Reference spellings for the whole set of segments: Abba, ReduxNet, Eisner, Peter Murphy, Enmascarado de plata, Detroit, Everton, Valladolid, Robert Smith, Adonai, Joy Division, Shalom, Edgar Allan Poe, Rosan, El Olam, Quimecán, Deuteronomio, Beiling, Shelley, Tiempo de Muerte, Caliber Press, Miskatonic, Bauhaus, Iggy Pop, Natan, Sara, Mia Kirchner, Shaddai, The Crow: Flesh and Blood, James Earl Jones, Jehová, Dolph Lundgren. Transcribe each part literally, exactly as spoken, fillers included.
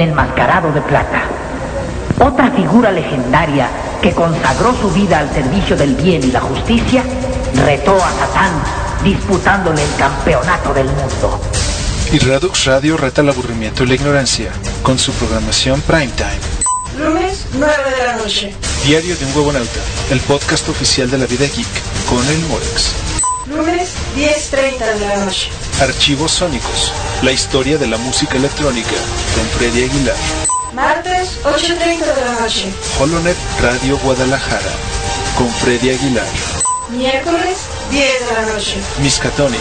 el Enmascarado de Plata. Otra figura legendaria que consagró su vida al servicio del bien y la justicia, retó a Satán disputándole el campeonato del mundo. Y Redux Radio reta el aburrimiento y la ignorancia con su programación Primetime. Lunes, nueve de la noche. Diario de un Huevonauta, el podcast oficial de la vida geek con el Morex. Lunes, diez treinta de la noche. Archivos Sónicos, la historia de la música electrónica con Freddy Aguilar. Martes, ocho treinta de la noche. Holonet Radio Guadalajara con Freddy Aguilar. Miércoles, diez de la noche. Miskatonic,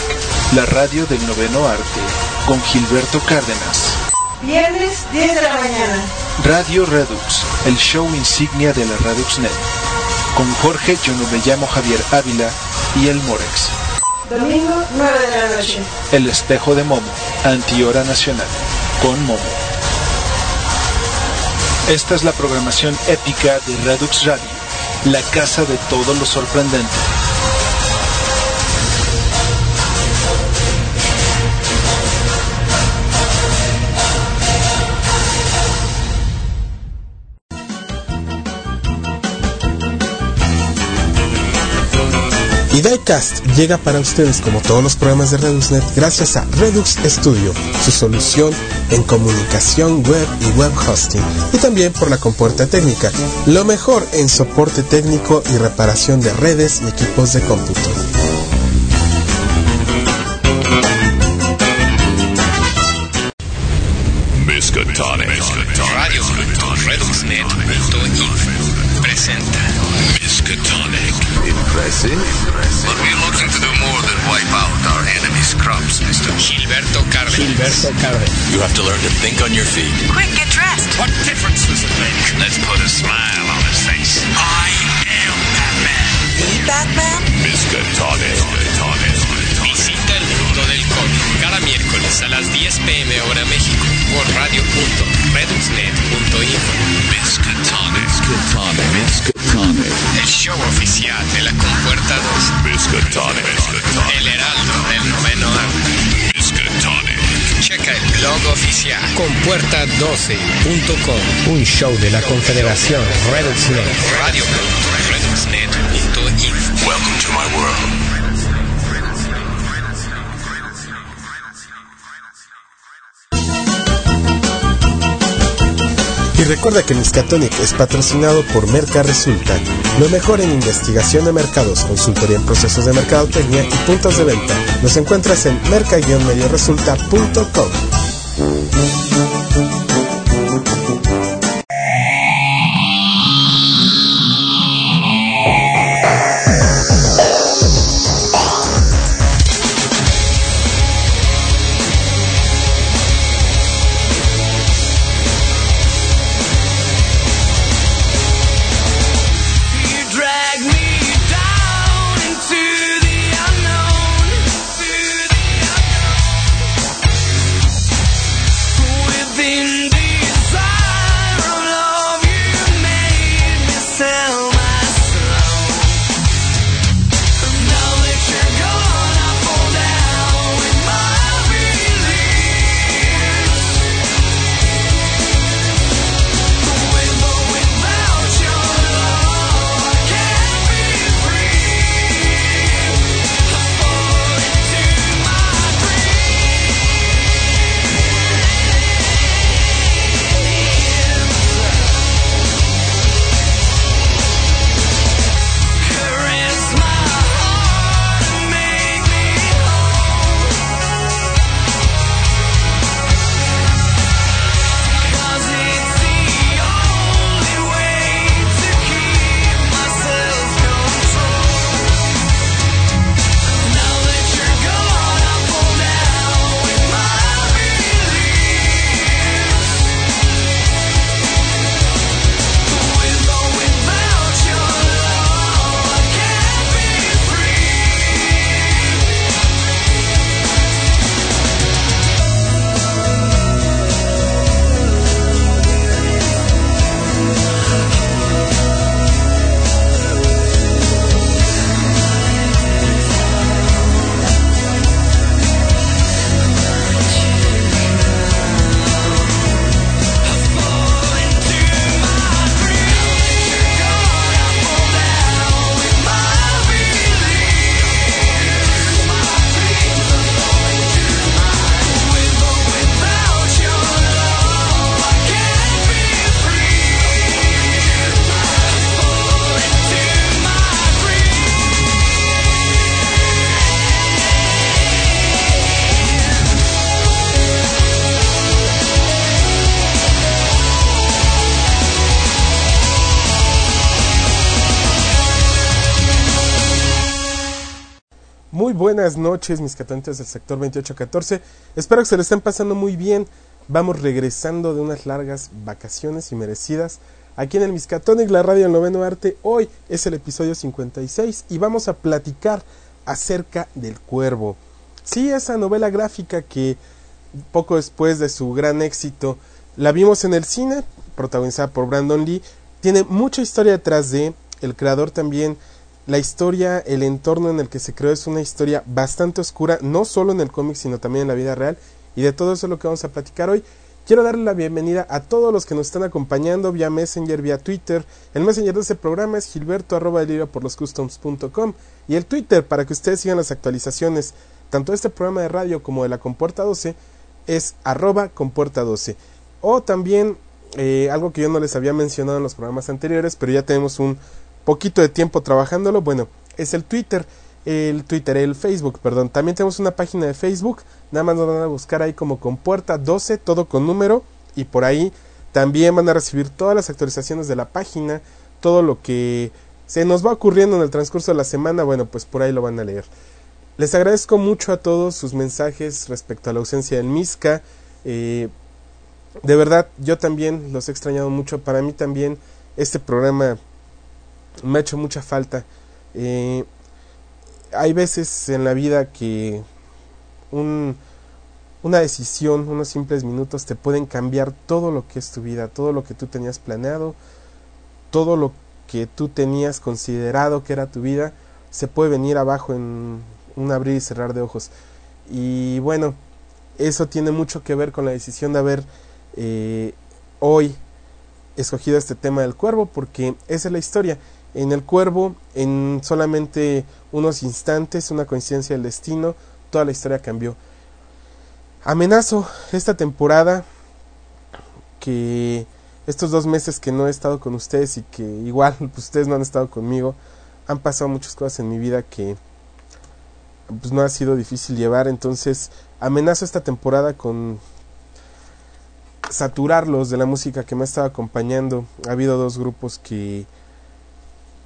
la radio del noveno arte con Gilberto Cárdenas. Viernes, diez de la mañana. Radio Redux, el show insignia de la ReduxNet con Jorge, yo no me llamo Javier Ávila y el Morex. Domingo, nueve de la noche. El Espejo de Momo, antihora nacional, con Momo. Esta es la programación épica de Redux Radio, la casa de todo lo sorprendente. Y Diecast llega para ustedes, como todos los programas de ReduxNet, gracias a Redux Studio, su solución en comunicación web y web hosting, y también por la Compuerta Técnica, lo mejor en soporte técnico y reparación de redes y equipos de cómputo. Miskatonic, Radio ReduxNet.geek presenta Miskatonic. Impressive. But we're looking to do more than wipe out our enemy's crops, Mister Gilberto Cárdenas. Gilberto Cárdenas. You have to learn to think on your feet. Quick, get dressed. What difference does it make? Let's put a smile on his face. I am Batman. The Batman? Miskatonic. Visita el mundo del cómic cada miércoles a las diez pm hora México por radio punto reduxnet punto info. Miskatonic. Miskatonic. Miskatonic. El show oficial de la Compuerta doce. Miskatonic. Miskatonic. El heraldo del noveno arte. Miskatonic. Checa el blog oficial compuerta doce punto com. Un show de la Confederación Reduxnet. radio punto reduxnet punto info. Welcome to my world. Y recuerda que Miskatonic es patrocinado por Merca Resulta, lo mejor en investigación de mercados, consultoría en procesos de mercadotecnia y puntos de venta. Nos encuentras en merca guion medio resulta punto com. Muy buenas noches, mis catontes del sector veintiocho catorce. Espero que se lo estén pasando muy bien. Vamos regresando de unas largas vacaciones y merecidas. Aquí en el Miskatonic, la radio del noveno arte. Hoy es el episodio cincuenta y seis y vamos a platicar acerca del Cuervo. Sí, esa novela gráfica que poco después de su gran éxito la vimos en el cine, protagonizada por Brandon Lee. Tiene mucha historia detrás de el creador también. La historia, el entorno en el que se creó es una historia bastante oscura, no solo en el cómic, sino también en la vida real. Y de todo eso es lo que vamos a platicar hoy. Quiero darle la bienvenida a todos los que nos están acompañando vía Messenger, vía Twitter. El Messenger de este programa es Gilberto arroba delirio por los customs punto com. Y el Twitter, para que ustedes sigan las actualizaciones, tanto de este programa de radio como de la Compuerta doce, es arroba Compuerta doce. O también, eh, algo que yo no les había mencionado en los programas anteriores, pero ya tenemos un poquito de tiempo trabajándolo, bueno, es el Twitter, el Twitter, el Facebook, perdón. También tenemos una página de Facebook, nada más nos van a buscar ahí como Compuerta doce, todo con número, y por ahí también van a recibir todas las actualizaciones de la página, todo lo que se nos va ocurriendo en el transcurso de la semana, bueno, pues por ahí lo van a leer. Les agradezco mucho a todos sus mensajes respecto a la ausencia del Miska, eh, de verdad, yo también los he extrañado mucho, para mí también este programa me ha hecho mucha falta. Eh, hay veces en la vida que un, una decisión, unos simples minutos te pueden cambiar todo lo que es tu vida, todo lo que tú tenías planeado, todo lo que tú tenías considerado que era tu vida, se puede venir abajo en un abrir y cerrar de ojos. Y bueno, eso tiene mucho que ver con la decisión de haber eh, hoy escogido este tema del Cuervo, porque esa es la historia. En el Cuervo, en solamente unos instantes, una coincidencia del destino, toda la historia cambió. Amenazo esta temporada, que estos dos meses que no he estado con ustedes y que igual pues, ustedes no han estado conmigo, han pasado muchas cosas en mi vida que pues, no ha sido difícil llevar. Entonces amenazo esta temporada con saturarlos de la música que me ha estado acompañando. Ha habido dos grupos que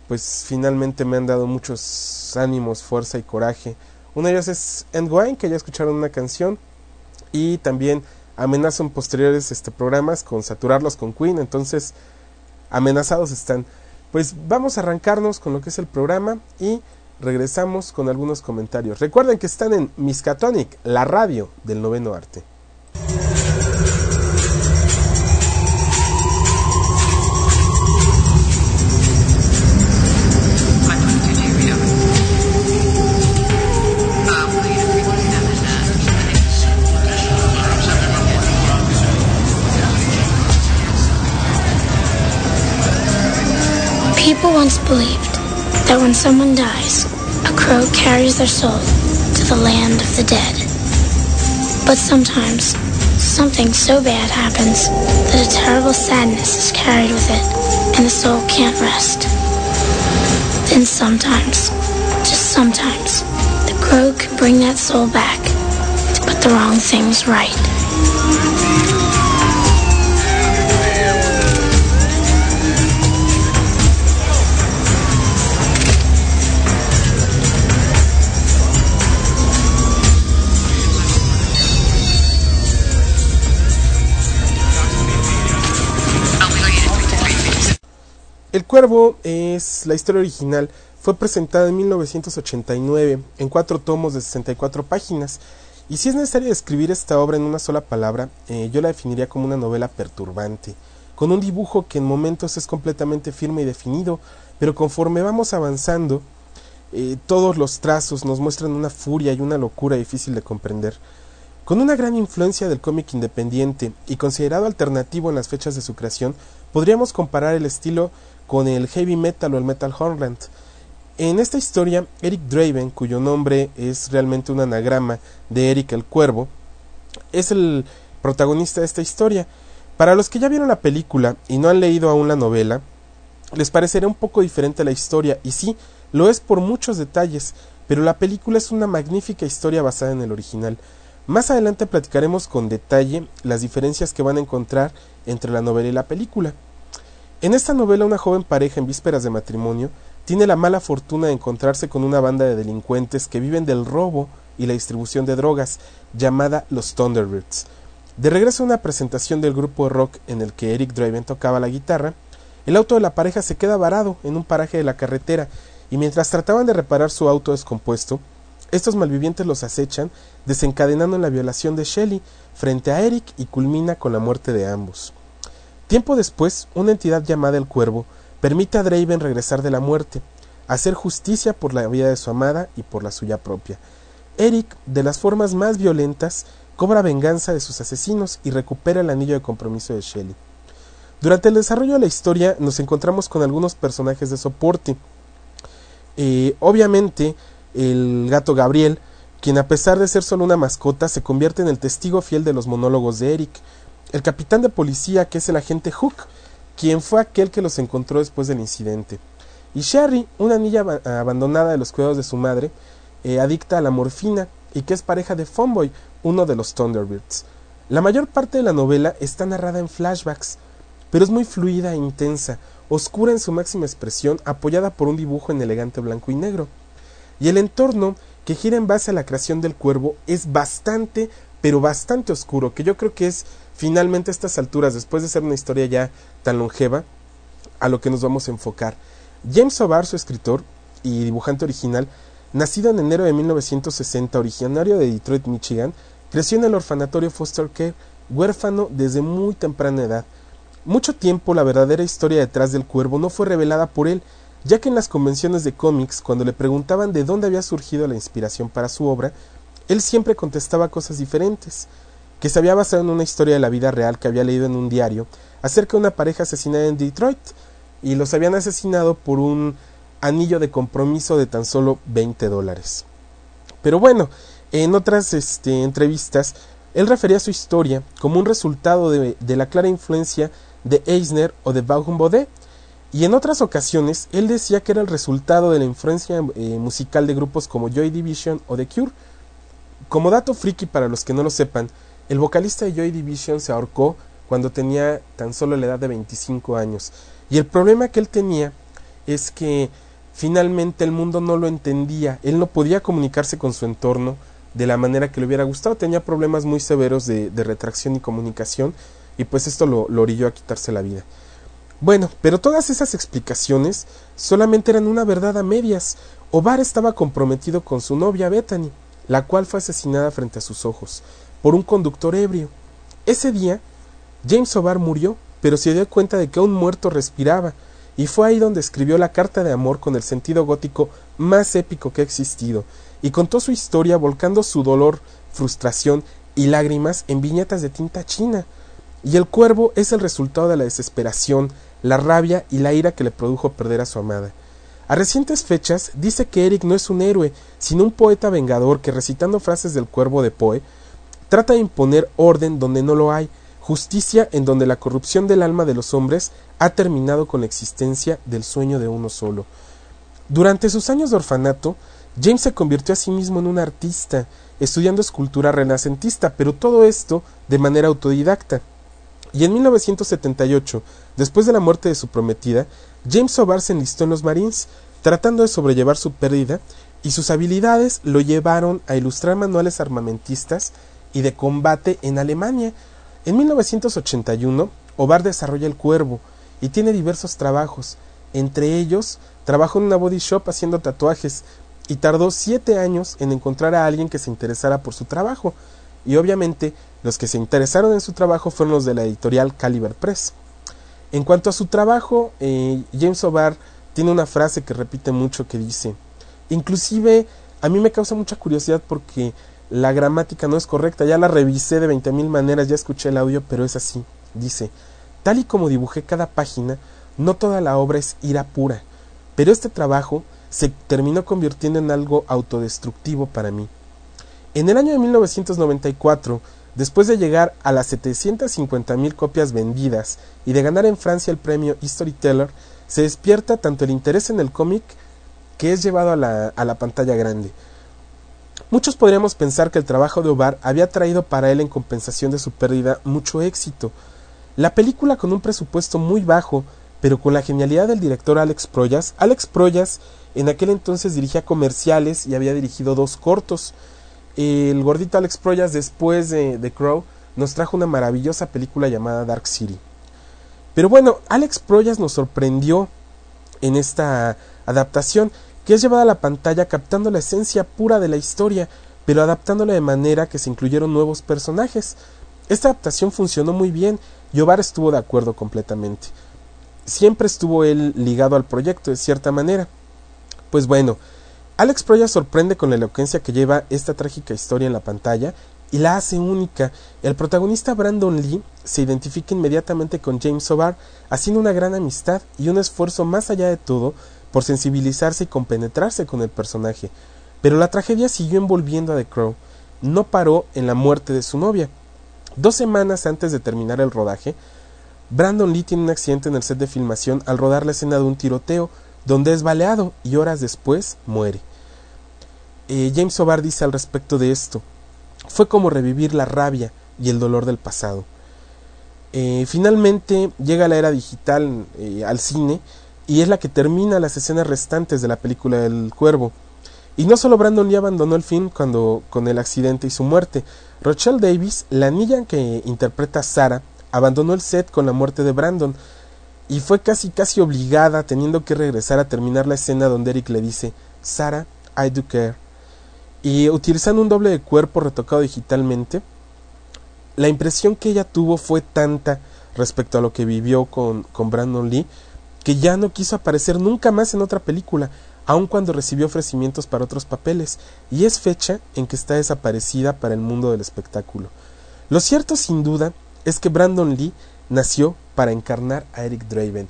pues finalmente me han dado muchos ánimos, fuerza y coraje. Uno de ellos es Endwine, que ya escucharon una canción, y también amenazan posteriores este, programas con saturarlos con Queen. Entonces amenazados están. Pues vamos a arrancarnos con lo que es el programa y regresamos con algunos comentarios. Recuerden que están en Miskatonic, la radio del noveno arte. People once believed that when someone dies, a crow carries their soul to the land of the dead. But sometimes, something so bad happens that a terrible sadness is carried with it, and the soul can't rest. Then sometimes, just sometimes, the crow can bring that soul back to put the wrong things right. El Cuervo es la historia original, fue presentada en mil novecientos ochenta y nueve en cuatro tomos de sesenta y cuatro páginas, y si es necesario describir esta obra en una sola palabra, eh, yo la definiría como una novela perturbante, con un dibujo que en momentos es completamente firme y definido, pero conforme vamos avanzando, eh, todos los trazos nos muestran una furia y una locura difícil de comprender. Con una gran influencia del cómic independiente y considerado alternativo en las fechas de su creación, podríamos comparar el estilo con el heavy metal o el metal horror. En esta historia, Eric Draven, cuyo nombre es realmente un anagrama de Eric el Cuervo, es el protagonista de esta historia. Para los que ya vieron la película y no han leído aún la novela, les parecerá un poco diferente la historia, y sí, lo es por muchos detalles, pero la película es una magnífica historia basada en el original. Más adelante platicaremos con detalle las diferencias que van a encontrar entre la novela y la película. En esta novela, una joven pareja en vísperas de matrimonio tiene la mala fortuna de encontrarse con una banda de delincuentes que viven del robo y la distribución de drogas, llamada los Thunderbirds. De regreso a una presentación del grupo rock en el que Eric Draven tocaba la guitarra, el auto de la pareja se queda varado en un paraje de la carretera y mientras trataban de reparar su auto descompuesto, estos malvivientes los acechan, desencadenando en la violación de Shelley frente a Eric y culmina con la muerte de ambos. Tiempo después, una entidad llamada El Cuervo permite a Draven regresar de la muerte, hacer justicia por la vida de su amada y por la suya propia. Eric, de las formas más violentas, cobra venganza de sus asesinos y recupera el anillo de compromiso de Shelley. Durante el desarrollo de la historia nos encontramos con algunos personajes de soporte. Eh, obviamente, el gato Gabriel, quien a pesar de ser solo una mascota, se convierte en el testigo fiel de los monólogos de Eric. El capitán de policía, que es el agente Hook, quien fue aquel que los encontró después del incidente. Y Sherry, una niña ab- abandonada de los cuidados de su madre, eh, adicta a la morfina, y que es pareja de Funboy, uno de los Thunderbirds. La mayor parte de la novela está narrada en flashbacks, pero es muy fluida e intensa, oscura en su máxima expresión, apoyada por un dibujo en elegante blanco y negro. Y el entorno, que gira en base a la creación del cuervo, es bastante, pero bastante oscuro, que yo creo que es finalmente a estas alturas, después de ser una historia ya tan longeva, a lo que nos vamos a enfocar. James O'Barr, su escritor y dibujante original, nacido en enero de mil novecientos sesenta, originario de Detroit, Michigan, creció en el orfanatorio Foster Care, huérfano desde muy temprana edad. Mucho tiempo la verdadera historia detrás del cuervo no fue revelada por él, ya que en las convenciones de cómics, cuando le preguntaban de dónde había surgido la inspiración para su obra, él siempre contestaba cosas diferentes, que se había basado en una historia de la vida real que había leído en un diario, acerca de una pareja asesinada en Detroit, y los habían asesinado por un anillo de compromiso de tan solo veinte dólares. Pero bueno, en otras este, entrevistas, él refería su historia como un resultado de, de la clara influencia de Eisner o de Baumholder, y en otras ocasiones, él decía que era el resultado de la influencia eh, musical de grupos como Joy Division o The Cure. Como dato friki para los que no lo sepan, el vocalista de Joy Division se ahorcó cuando tenía tan solo la edad de veinticinco años, y el problema que él tenía es que finalmente el mundo no lo entendía, él no podía comunicarse con su entorno de la manera que le hubiera gustado, tenía problemas muy severos de, de retracción y comunicación, y pues esto lo, lo orilló a quitarse la vida. Bueno, pero todas esas explicaciones solamente eran una verdad a medias. O'Barr estaba comprometido con su novia Bethany, la cual fue asesinada frente a sus ojos, por un conductor ebrio. Ese día, James O'Barr murió, pero se dio cuenta de que un muerto respiraba, y fue ahí donde escribió la carta de amor con el sentido gótico más épico que ha existido, y contó su historia volcando su dolor, frustración y lágrimas en viñetas de tinta china. Y el cuervo es el resultado de la desesperación, la rabia y la ira que le produjo perder a su amada. A recientes fechas dice que Eric no es un héroe, sino un poeta vengador que, recitando frases del cuervo de Poe, trata de imponer orden donde no lo hay, justicia en donde la corrupción del alma de los hombres ha terminado con la existencia del sueño de uno solo. Durante sus años de orfanato, James se convirtió a sí mismo en un artista, estudiando escultura renacentista, pero todo esto de manera autodidacta. Y en mil novecientos setenta y ocho, después de la muerte de su prometida, James O'Barr se enlistó en los Marines, tratando de sobrellevar su pérdida, y sus habilidades lo llevaron a ilustrar manuales armamentistas y de combate en Alemania. En mil novecientos ochenta y uno, O'Barr desarrolla El Cuervo, y tiene diversos trabajos. Entre ellos, trabajó en una body shop haciendo tatuajes, y tardó siete años en encontrar a alguien que se interesara por su trabajo, y obviamente los que se interesaron en su trabajo fueron los de la editorial Caliber Press. En cuanto a su trabajo, eh, James O'Barr tiene una frase que repite mucho que dice: inclusive a mí me causa mucha curiosidad porque la gramática no es correcta, ya la revisé de veinte mil maneras, ya escuché el audio, pero es así. Dice: tal y como dibujé cada página, no toda la obra es ira pura, pero este trabajo se terminó convirtiendo en algo autodestructivo para mí. En el año de mil novecientos noventa y cuatro, después de llegar a las setecientas cincuenta mil copias vendidas y de ganar en Francia el premio Storyteller, se despierta tanto el interés en el cómic que es llevado a la, a la pantalla grande. Muchos podríamos pensar que el trabajo de O'Barr había traído para él, en compensación de su pérdida, mucho éxito. La película, con un presupuesto muy bajo, pero con la genialidad del director Alex Proyas. Alex Proyas en aquel entonces dirigía comerciales y había dirigido dos cortos. El gordito Alex Proyas, después de The Crow, nos trajo una maravillosa película llamada Dark City. Pero bueno, Alex Proyas nos sorprendió en esta adaptación, que es llevada a la pantalla captando la esencia pura de la historia, pero adaptándola de manera que se incluyeron nuevos personajes. Esta adaptación funcionó muy bien y O'Barr estuvo de acuerdo completamente. Siempre estuvo él ligado al proyecto de cierta manera. Pues bueno, Alex Proyas sorprende con la elocuencia que lleva esta trágica historia en la pantalla y la hace única. El protagonista Brandon Lee se identifica inmediatamente con James O'Barr, haciendo una gran amistad y un esfuerzo más allá de todo por sensibilizarse y compenetrarse con el personaje. Pero la tragedia siguió envolviendo a The Crow. No paró en la muerte de su novia. Dos semanas antes de terminar el rodaje, Brandon Lee tiene un accidente en el set de filmación al rodar la escena de un tiroteo, donde es baleado y horas después muere. Eh, James O'Barr dice al respecto de esto: fue como revivir la rabia y el dolor del pasado. Eh, finalmente llega la era digital eh, al cine, y es la que termina las escenas restantes de la película El Cuervo. Y no solo Brandon Lee abandonó el film cuando, con el accidente y su muerte. Rochelle Davis, la niña que interpreta a Sara, abandonó el set con la muerte de Brandon, y fue casi casi obligada, teniendo que regresar a terminar la escena donde Eric le dice: Sara, I do care. Y utilizando un doble de cuerpo retocado digitalmente, la impresión que ella tuvo fue tanta respecto a lo que vivió con, con Brandon Lee, que ya no quiso aparecer nunca más en otra película, aun cuando recibió ofrecimientos para otros papeles, y es fecha en que está desaparecida para el mundo del espectáculo. Lo cierto, sin duda, es que Brandon Lee nació para encarnar a Eric Draven.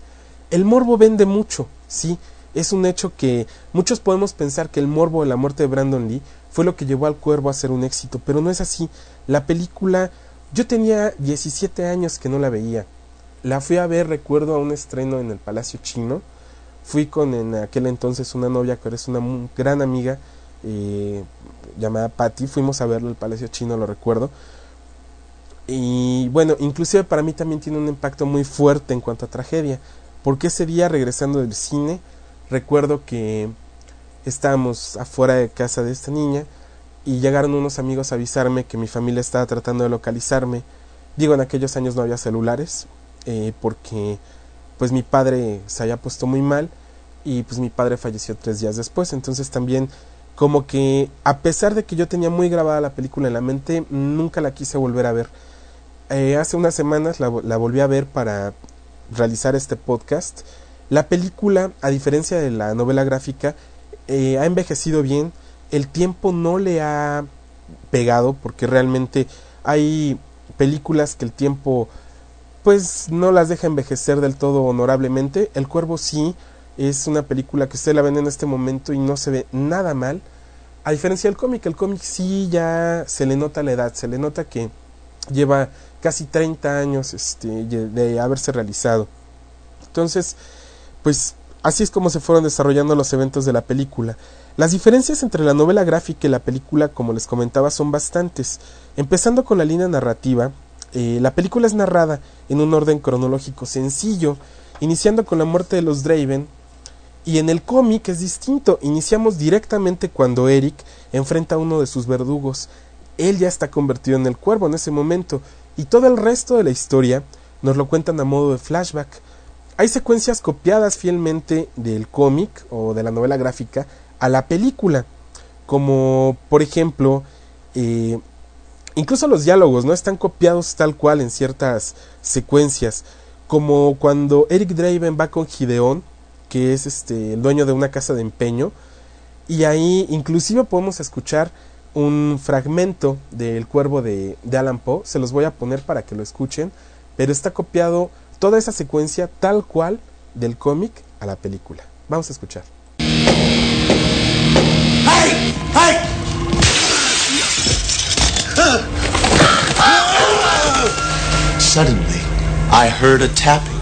El morbo vende mucho, sí, es un hecho que muchos podemos pensar que el morbo de la muerte de Brandon Lee fue lo que llevó al Cuervo a ser un éxito, pero no es así. La película, yo tenía diecisiete años que no la veía. La fui a ver, recuerdo, a un estreno en el Palacio Chino. Fui con en aquel entonces una novia que es una muy gran amiga eh, llamada Patty. Fuimos a verla al Palacio Chino, lo recuerdo. Y bueno, inclusive para mí también tiene un impacto muy fuerte en cuanto a tragedia, porque ese día, regresando del cine, recuerdo que estábamos afuera de casa de esta niña y llegaron unos amigos a avisarme que mi familia estaba tratando de localizarme. Digo, en aquellos años no había celulares. Eh, porque pues mi padre se había puesto muy mal, y pues mi padre falleció tres días después. Entonces también, como que a pesar de que yo tenía muy grabada la película en la mente, nunca la quise volver a ver. eh, hace unas semanas la, la volví a ver para realizar este podcast. La película, a diferencia de la novela gráfica, eh, ha envejecido bien. El tiempo no le ha pegado, porque realmente hay películas que el tiempo pues no las deja envejecer del todo honorablemente. El Cuervo sí es una película que usted la ven en este momento y no se ve nada mal, a diferencia del cómic. El cómic sí ya se le nota la edad, se le nota que lleva casi treinta años este, de haberse realizado. Entonces, pues así es como se fueron desarrollando los eventos de la película. Las diferencias entre la novela gráfica y la película, como les comentaba, son bastantes. Empezando con la línea narrativa, Eh, la película es narrada en un orden cronológico sencillo, iniciando con la muerte de los Draven, y en el cómic es distinto. Iniciamos directamente cuando Eric enfrenta a uno de sus verdugos. Él ya está convertido en el Cuervo en ese momento, y todo el resto de la historia nos lo cuentan a modo de flashback. Hay secuencias copiadas fielmente del cómic o de la novela gráfica a la película, como por ejemplo eh, incluso los diálogos no están copiados tal cual en ciertas secuencias, como cuando Eric Draven va con Gideon, que es este, el dueño de una casa de empeño, y ahí inclusive podemos escuchar un fragmento del Cuervo de, de Alan Poe. Se los voy a poner para que lo escuchen, pero está copiado toda esa secuencia tal cual del cómic a la película. Vamos a escuchar. ¡Hey! ¡Hey! Suddenly, I heard a tapping,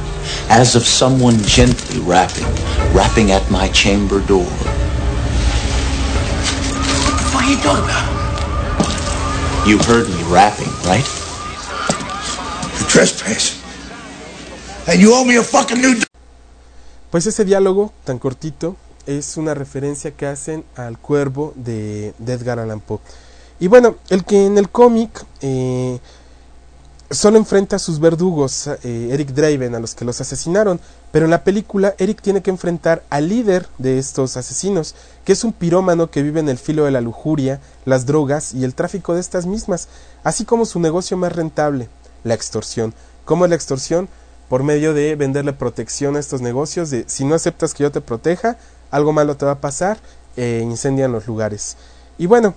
as of someone gently rapping, rapping at my chamber door. What are you talking about? You heard me rapping, right? You're trespassing. And you owe me a fucking new... Pues ese diálogo tan cortito es una referencia que hacen al Cuervo de, de Edgar Allan Poe. Y bueno, el que en el cómic eh, solo enfrenta a sus verdugos, eh, Eric Draven, a los que los asesinaron. Pero en la película Eric tiene que enfrentar al líder de estos asesinos, que es un pirómano que vive en el filo de la lujuria, las drogas y el tráfico de estas mismas, así como su negocio más rentable, la extorsión. ¿Cómo es la extorsión? Por medio de venderle protección a estos negocios, de si no aceptas que yo te proteja, algo malo te va a pasar, eh, incendian los lugares. Y bueno,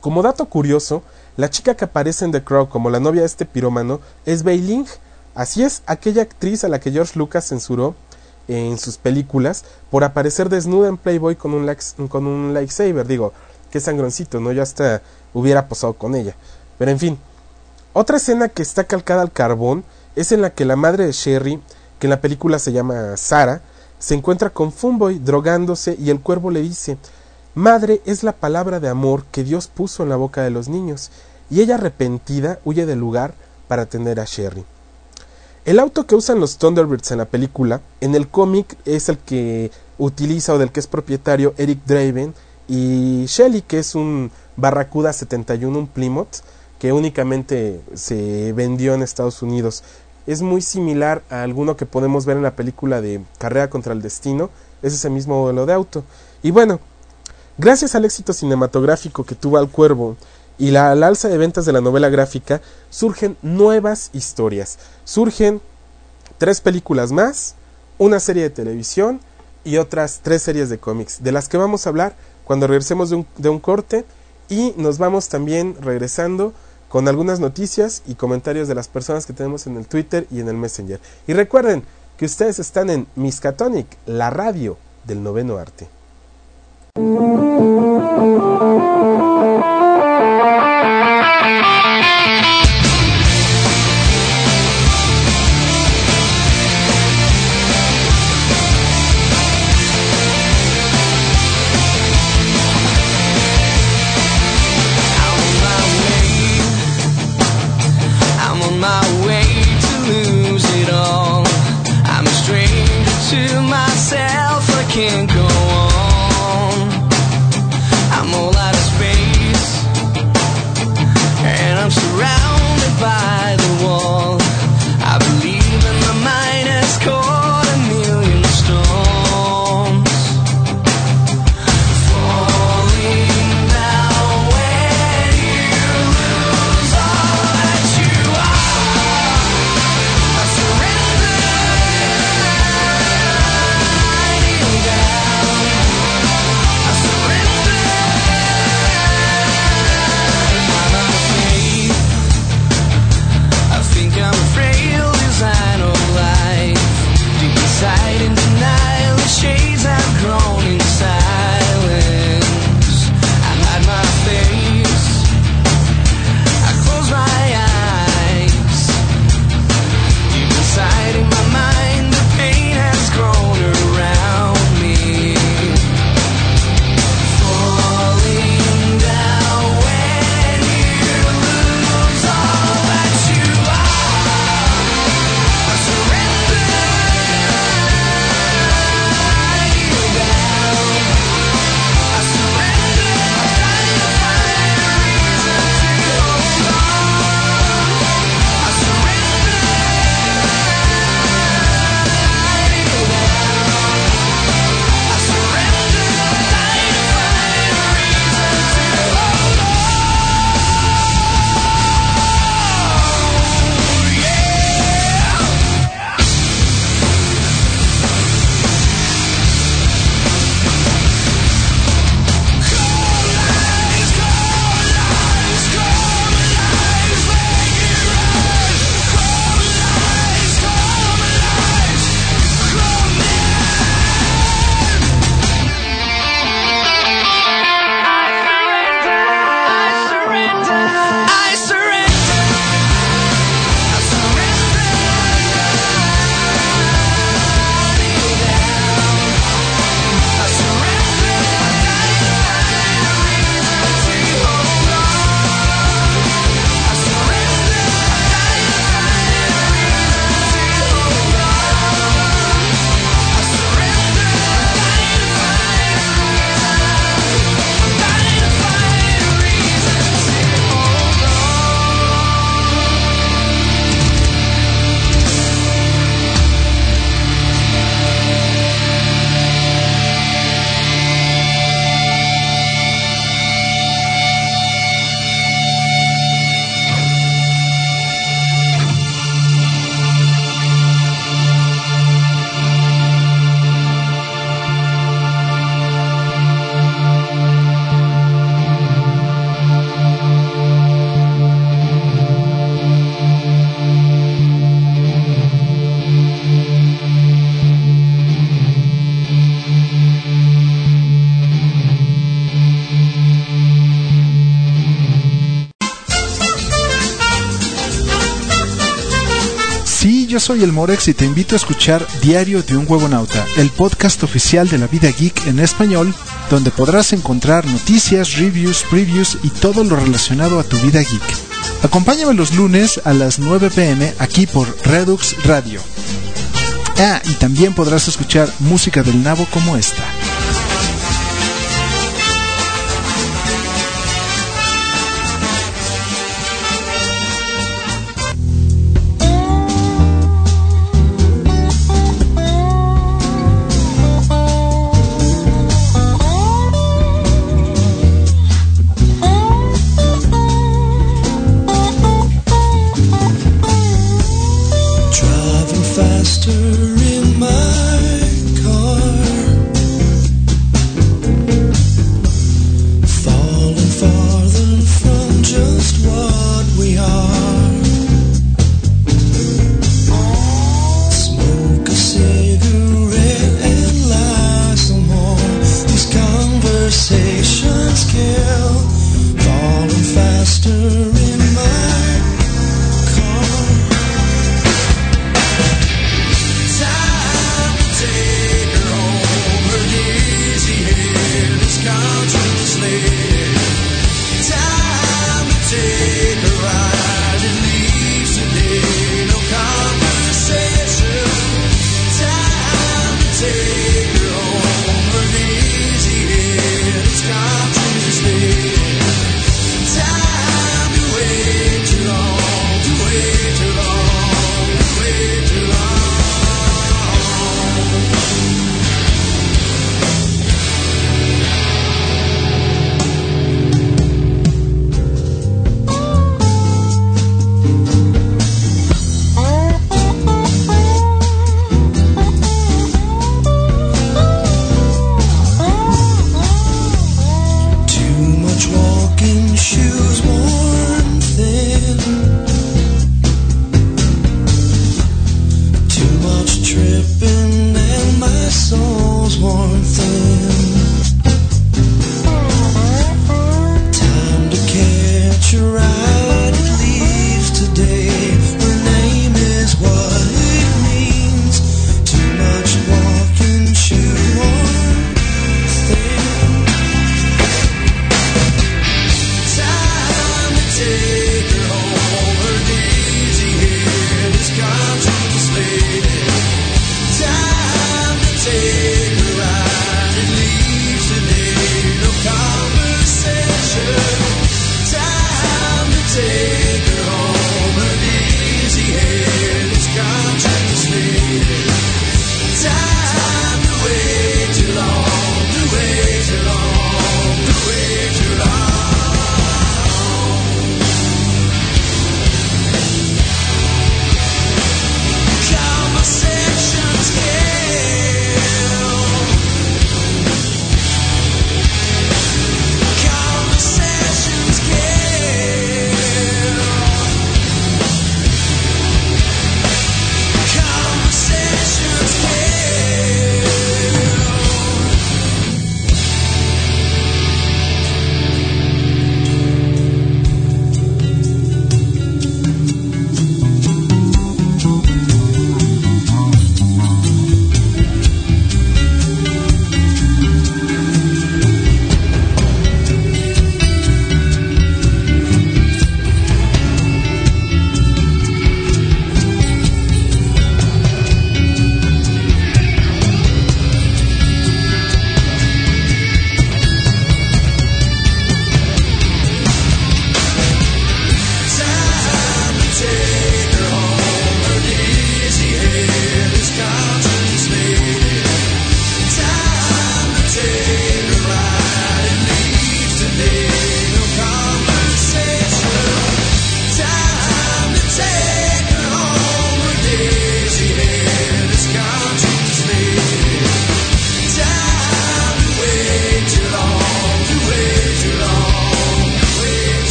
como dato curioso, la chica que aparece en The Crow como la novia de este pirómano es Beiling. Así es, aquella actriz a la que George Lucas censuró en sus películas por aparecer desnuda en Playboy con un, lax, con un lightsaber. Digo, qué sangroncito, ¿no? Yo hasta hubiera posado con ella. Pero en fin, otra escena que está calcada al carbón es en la que la madre de Sherry, que en la película se llama Sara, se encuentra con Funboy drogándose y el Cuervo le dice: madre es la palabra de amor que Dios puso en la boca de los niños. Y ella, arrepentida, huye del lugar para atender a Sherry. El auto que usan los Thunderbirds en la película, en el cómic es el que utiliza o del que es propietario Eric Draven y Shelley, que es un Barracuda setenta y uno, un Plymouth, que únicamente se vendió en Estados Unidos. Es muy similar a alguno que podemos ver en la película de Carrera contra el Destino, es ese mismo modelo de auto. Y bueno, gracias al éxito cinematográfico que tuvo El Cuervo y la, la alza de ventas de la novela gráfica, surgen nuevas historias. Surgen tres películas más, una serie de televisión y otras tres series de cómics, de las que vamos a hablar cuando regresemos de un, de un corte, y nos vamos también regresando con algunas noticias y comentarios de las personas que tenemos en el Twitter y en el Messenger. Y recuerden que ustedes están en Miskatonic, la radio del noveno arte. soy el Morex y te invito a escuchar Diario de un Huevonauta, el podcast oficial de la vida geek en español, donde podrás encontrar noticias, reviews, previews y todo lo relacionado a tu vida geek. Acompáñame los lunes a las nueve pm aquí por Redux Radio. Ah, y también podrás escuchar música del nabo como esta. Take a ride.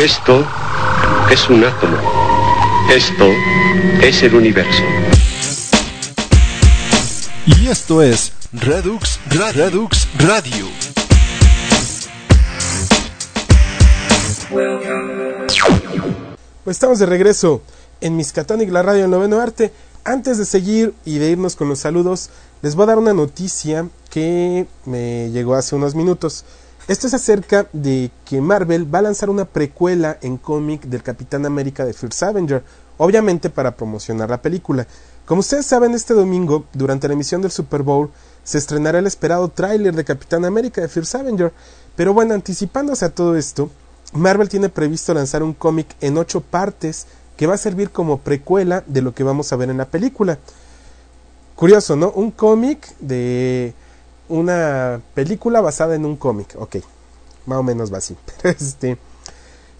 Esto es un átomo. Esto es el universo. Y esto es Redux, Ra- Redux Radio. Pues estamos de regreso en Miskatonic, la radio del noveno arte. Antes de seguir y de irnos con los saludos, les voy a dar una noticia que me llegó hace unos minutos. Esto es acerca de que Marvel va a lanzar una precuela en cómic del Capitán América de First Avenger, obviamente para promocionar la película. Como ustedes saben, este domingo, durante la emisión del Super Bowl, se estrenará el esperado tráiler de Capitán América de First Avenger. Pero bueno, anticipándose a todo esto, Marvel tiene previsto lanzar un cómic en ocho partes que va a servir como precuela de lo que vamos a ver en la película. Curioso, ¿no? Un cómic de... una película basada en un cómic. Ok, más o menos va así. Pero este,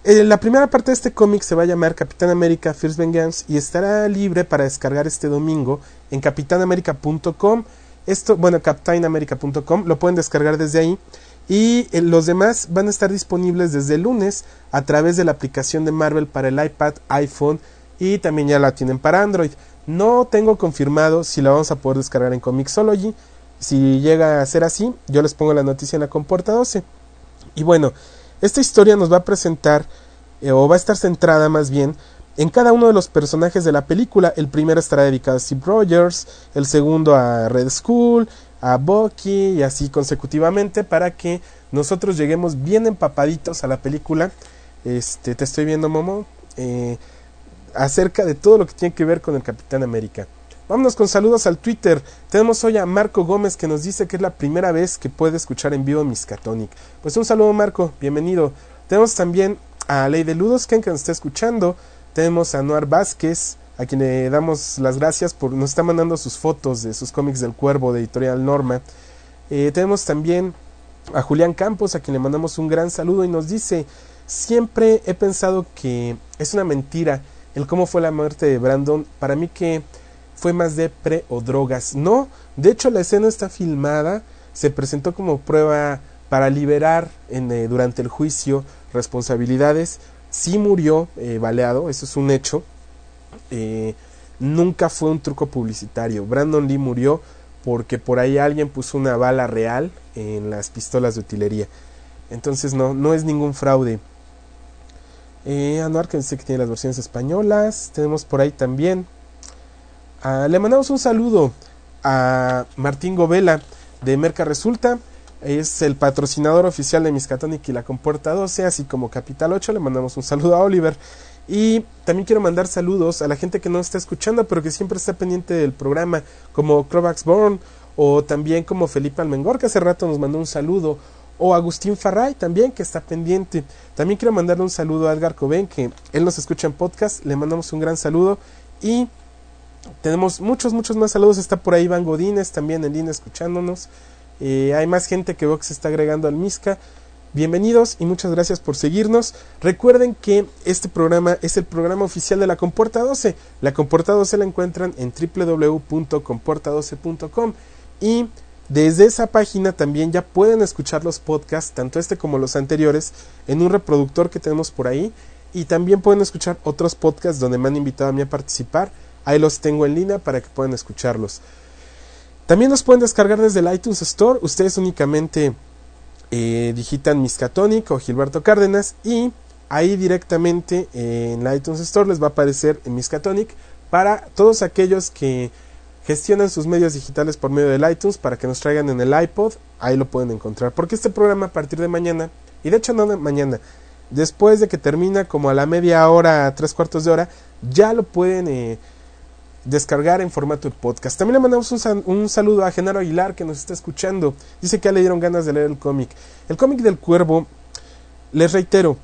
eh, la primera parte de este cómic se va a llamar Capitán América First Vengeance y estará libre para descargar este domingo en capitán américa punto com. Esto, bueno, captain america punto com, lo pueden descargar desde ahí. Y eh, los demás van a estar disponibles desde el lunes a través de la aplicación de Marvel para el iPad, iPhone y también ya la tienen para Android. No tengo confirmado si la vamos a poder descargar en Comixology. Si llega a ser así, yo les pongo la noticia en la Compuerta doce. Y bueno, esta historia nos va a presentar, eh, o va a estar centrada más bien, en cada uno de los personajes de la película. El primero estará dedicado a Steve Rogers, el segundo a Red Skull, a Bucky y así consecutivamente, para que nosotros lleguemos bien empapaditos a la película. Este, te estoy viendo, Momo, eh, acerca de todo lo que tiene que ver con el Capitán América. Vámonos con saludos al Twitter. Tenemos hoy a Marco Gómez que nos dice que es la primera vez que puede escuchar en vivo Miskatonic. Pues un saludo, Marco, bienvenido. Tenemos también a Ley de Ludos que nos está escuchando. Tenemos a Noar Vázquez, a quien le damos las gracias por nos está mandando sus fotos de sus cómics del Cuervo de Editorial Norma. Eh, tenemos también a Julián Campos, a quien le mandamos un gran saludo y nos dice: siempre he pensado que es una mentira el cómo fue la muerte de Brandon. Para mí que fue más de pre o drogas. No, de hecho la escena está filmada, se presentó como prueba para liberar en, eh, durante el juicio responsabilidades. Sí murió eh, baleado, eso es un hecho. Eh, nunca fue un truco publicitario. Brandon Lee murió porque por ahí alguien puso una bala real en las pistolas de utilería. Entonces no, no es ningún fraude. Eh, Anuar que dice que tiene las versiones españolas. Tenemos por ahí también. Uh, le mandamos un saludo a Martín Govela de Merca Resulta, es el patrocinador oficial de Miskatonic y la Compuerta doce, así como Capital ocho. Le mandamos un saludo a Oliver. Y también quiero mandar saludos a la gente que no está escuchando pero que siempre está pendiente del programa, como Crovax Born, o también como Felipe Almengor, que hace rato nos mandó un saludo, o Agustín Farray también, que está pendiente. También quiero mandarle un saludo a Edgar Coben, que él nos escucha en podcast, le mandamos un gran saludo. Y tenemos muchos, muchos más saludos. Está por ahí Iván Godínez, también en línea escuchándonos. Eh, hay más gente que veo que se está agregando al Miska. Bienvenidos y muchas gracias por seguirnos. Recuerden que este programa es el programa oficial de la Compuerta doce. La Compuerta doce la encuentran en doble u doble u doble u punto compuerta doce punto com. Y desde esa página también ya pueden escuchar los podcasts, tanto este como los anteriores, en un reproductor que tenemos por ahí. Y también pueden escuchar otros podcasts donde me han invitado a mí a participar. Ahí los tengo en línea para que puedan escucharlos. También los pueden descargar desde el iTunes Store. Ustedes únicamente eh, digitan Miskatonic o Gilberto Cárdenas y ahí directamente eh, en la iTunes Store les va a aparecer en Miskatonic, para todos aquellos que gestionan sus medios digitales por medio del iTunes, para que nos traigan en el iPod. Ahí lo pueden encontrar, porque este programa a partir de mañana, y de hecho no mañana, después de que termina como a la media hora, tres cuartos de hora, ya lo pueden eh, descargar en formato de podcast. También le mandamos un, sal- un saludo a Genaro Aguilar, que nos está escuchando. Dice que ya le dieron ganas de leer el cómic. El cómic del Cuervo, les reitero,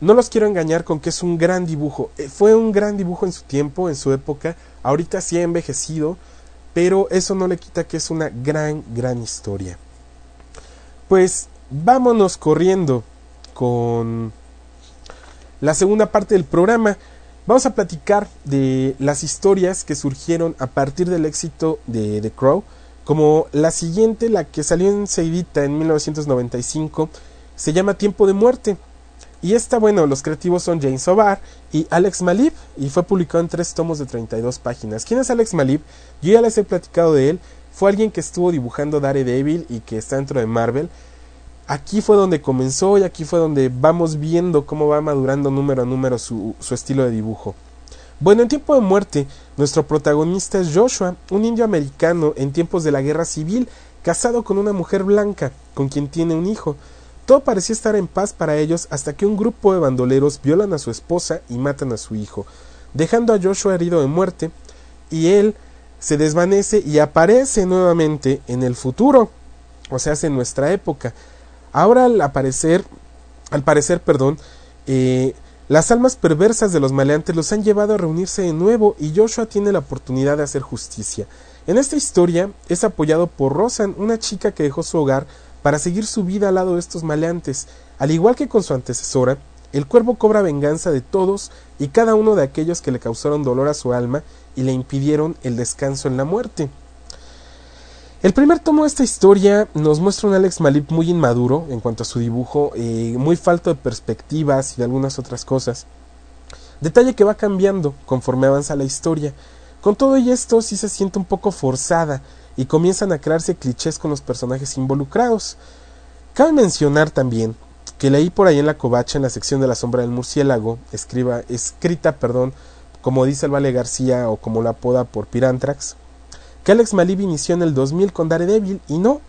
no los quiero engañar con que es un gran dibujo. Eh, fue un gran dibujo en su tiempo, en su época. Ahorita sí ha envejecido, pero eso no le quita que es una gran, gran historia. Pues vámonos corriendo con la segunda parte del programa. Vamos a platicar de las historias que surgieron a partir del éxito de The Crow, como la siguiente, la que salió en Ceidita en mil novecientos noventa y cinco, se llama Tiempo de Muerte, Y esta, bueno, los creativos son James O'Barr y Alex Maleev, y fue publicado en tres tomos de treinta y dos páginas. ¿Quién es Alex Maleev? Yo ya les he platicado de él. Fue alguien que estuvo dibujando Daredevil y que está dentro de Marvel. Aquí fue donde comenzó y aquí fue donde vamos viendo cómo va madurando número a número su, su estilo de dibujo. Bueno, en Tiempo de Muerte, nuestro protagonista es Joshua, un indio americano en tiempos de la guerra civil, casado con una mujer blanca, con quien tiene un hijo. Todo parecía estar en paz para ellos hasta que un grupo de bandoleros violan a su esposa y matan a su hijo, dejando a Joshua herido de muerte, y él se desvanece y aparece nuevamente en el futuro, o sea, en nuestra época. Ahora al aparecer, al parecer, perdón, eh, las almas perversas de los maleantes los han llevado a reunirse de nuevo y Joshua tiene la oportunidad de hacer justicia. En esta historia es apoyado por Rosan, una chica que dejó su hogar para seguir su vida al lado de estos maleantes. Al igual que con su antecesora, el cuervo cobra venganza de todos y cada uno de aquellos que le causaron dolor a su alma y le impidieron el descanso en la muerte. El primer tomo de esta historia nos muestra un Alex Maleev muy inmaduro en cuanto a su dibujo, eh, muy falto de perspectivas y de algunas otras cosas. Detalle que va cambiando conforme avanza la historia. Con todo y esto sí se siente un poco forzada y comienzan a crearse clichés con los personajes involucrados. Cabe mencionar también que leí por ahí en la covacha, en la sección de La Sombra del Murciélago, escriba, escrita, perdón, como dice el Vale García o como la apoda por Pirantrax, que Alex Maleev inició en el dos mil con Daredevil, y no.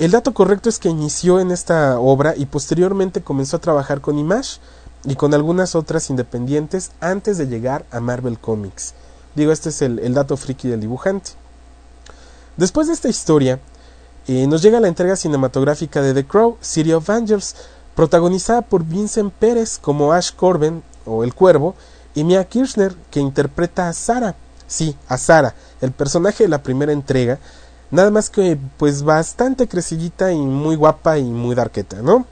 El dato correcto es que inició en esta obra y posteriormente comenzó a trabajar con Image y con algunas otras independientes antes de llegar a Marvel Comics. Digo, este es el, el dato friki del dibujante. Después de esta historia, eh, nos llega la entrega cinematográfica de The Crow: City of Angels, protagonizada por Vincent Pérez como Ash Corbin, o El Cuervo, y Mia Kirchner, que interpreta a Sara. Sí, a Sara, el personaje de la primera entrega, nada más que pues bastante crecidita y muy guapa y muy darqueta, ¿no?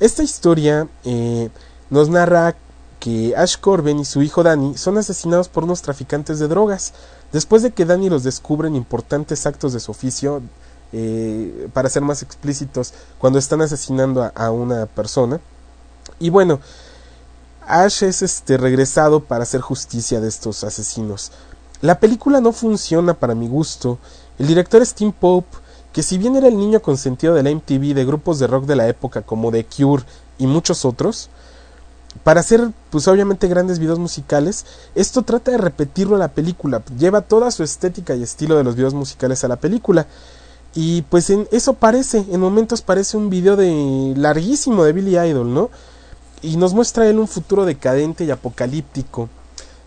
Esta historia eh, nos narra que Ash Corbin y su hijo Danny son asesinados por unos traficantes de drogas, después de que Danny los descubre en importantes actos de su oficio, eh, para ser más explícitos, cuando están asesinando a, a una persona. Y bueno, Ash es este, regresado para hacer justicia de estos asesinos. La película no funciona para mi gusto. El director es Tim Pope, que si bien era el niño consentido de la M T V, de grupos de rock de la época como The Cure y muchos otros, para hacer pues obviamente grandes videos musicales, esto trata de repetirlo a la película, lleva toda su estética y estilo de los videos musicales a la película, y pues en eso parece, en momentos parece un video de larguísimo de Billy Idol, ¿no? Y nos muestra él un futuro decadente y apocalíptico,